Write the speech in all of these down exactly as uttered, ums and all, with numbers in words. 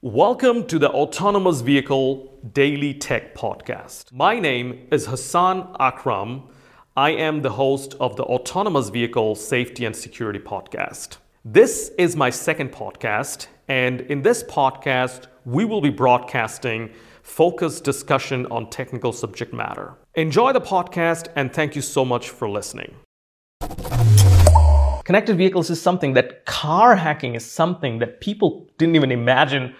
Welcome to the Autonomous Vehicle Daily Tech Podcast. My name is Hassan Akram. I am the host of the Autonomous Vehicle Safety and Security Podcast. This is my second podcast, and in this podcast, we will be broadcasting focused discussion on technical subject matter. Enjoy the podcast, and thank you so much for listening. Connected vehicles is something that car hacking is something that people didn't even imagine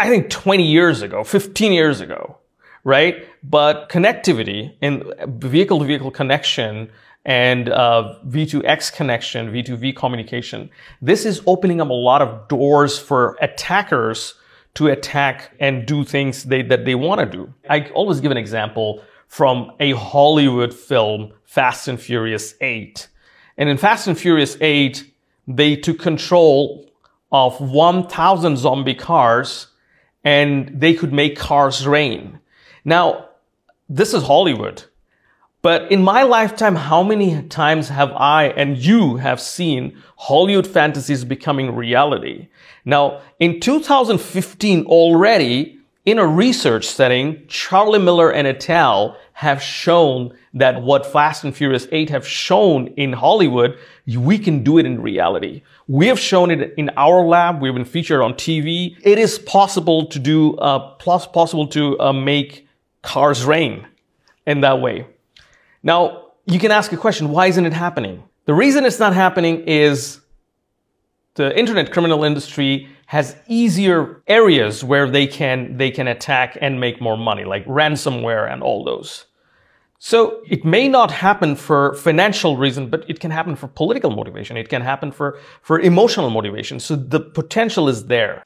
I think twenty years ago, fifteen years ago, right? But connectivity and vehicle-to-vehicle connection and uh, V two X connection, V two V communication, this is opening up a lot of doors for attackers to attack and do things they, that they want to do. I always give an example from a Hollywood film, Fast and Furious eight. And in Fast and Furious eight, they took control of one thousand zombie cars and they could make cars rain. Now, this is Hollywood, but in my lifetime, how many times have I and you have seen Hollywood fantasies becoming reality? Now, in two thousand fifteen already, in a research setting, Charlie Miller and Attel have shown that what Fast and Furious eight have shown in Hollywood, we can do it in reality. We have shown it in our lab. We've been featured on T V. It is possible to do, uh, plus possible to uh, make cars rain in that way. Now, you can ask a question, why isn't it happening? The reason it's not happening is the internet criminal industry has easier areas where they can, they can attack and make more money, like ransomware and all those. So it may not happen for financial reason, but it can happen for political motivation. It can happen for, for emotional motivation. So the potential is there.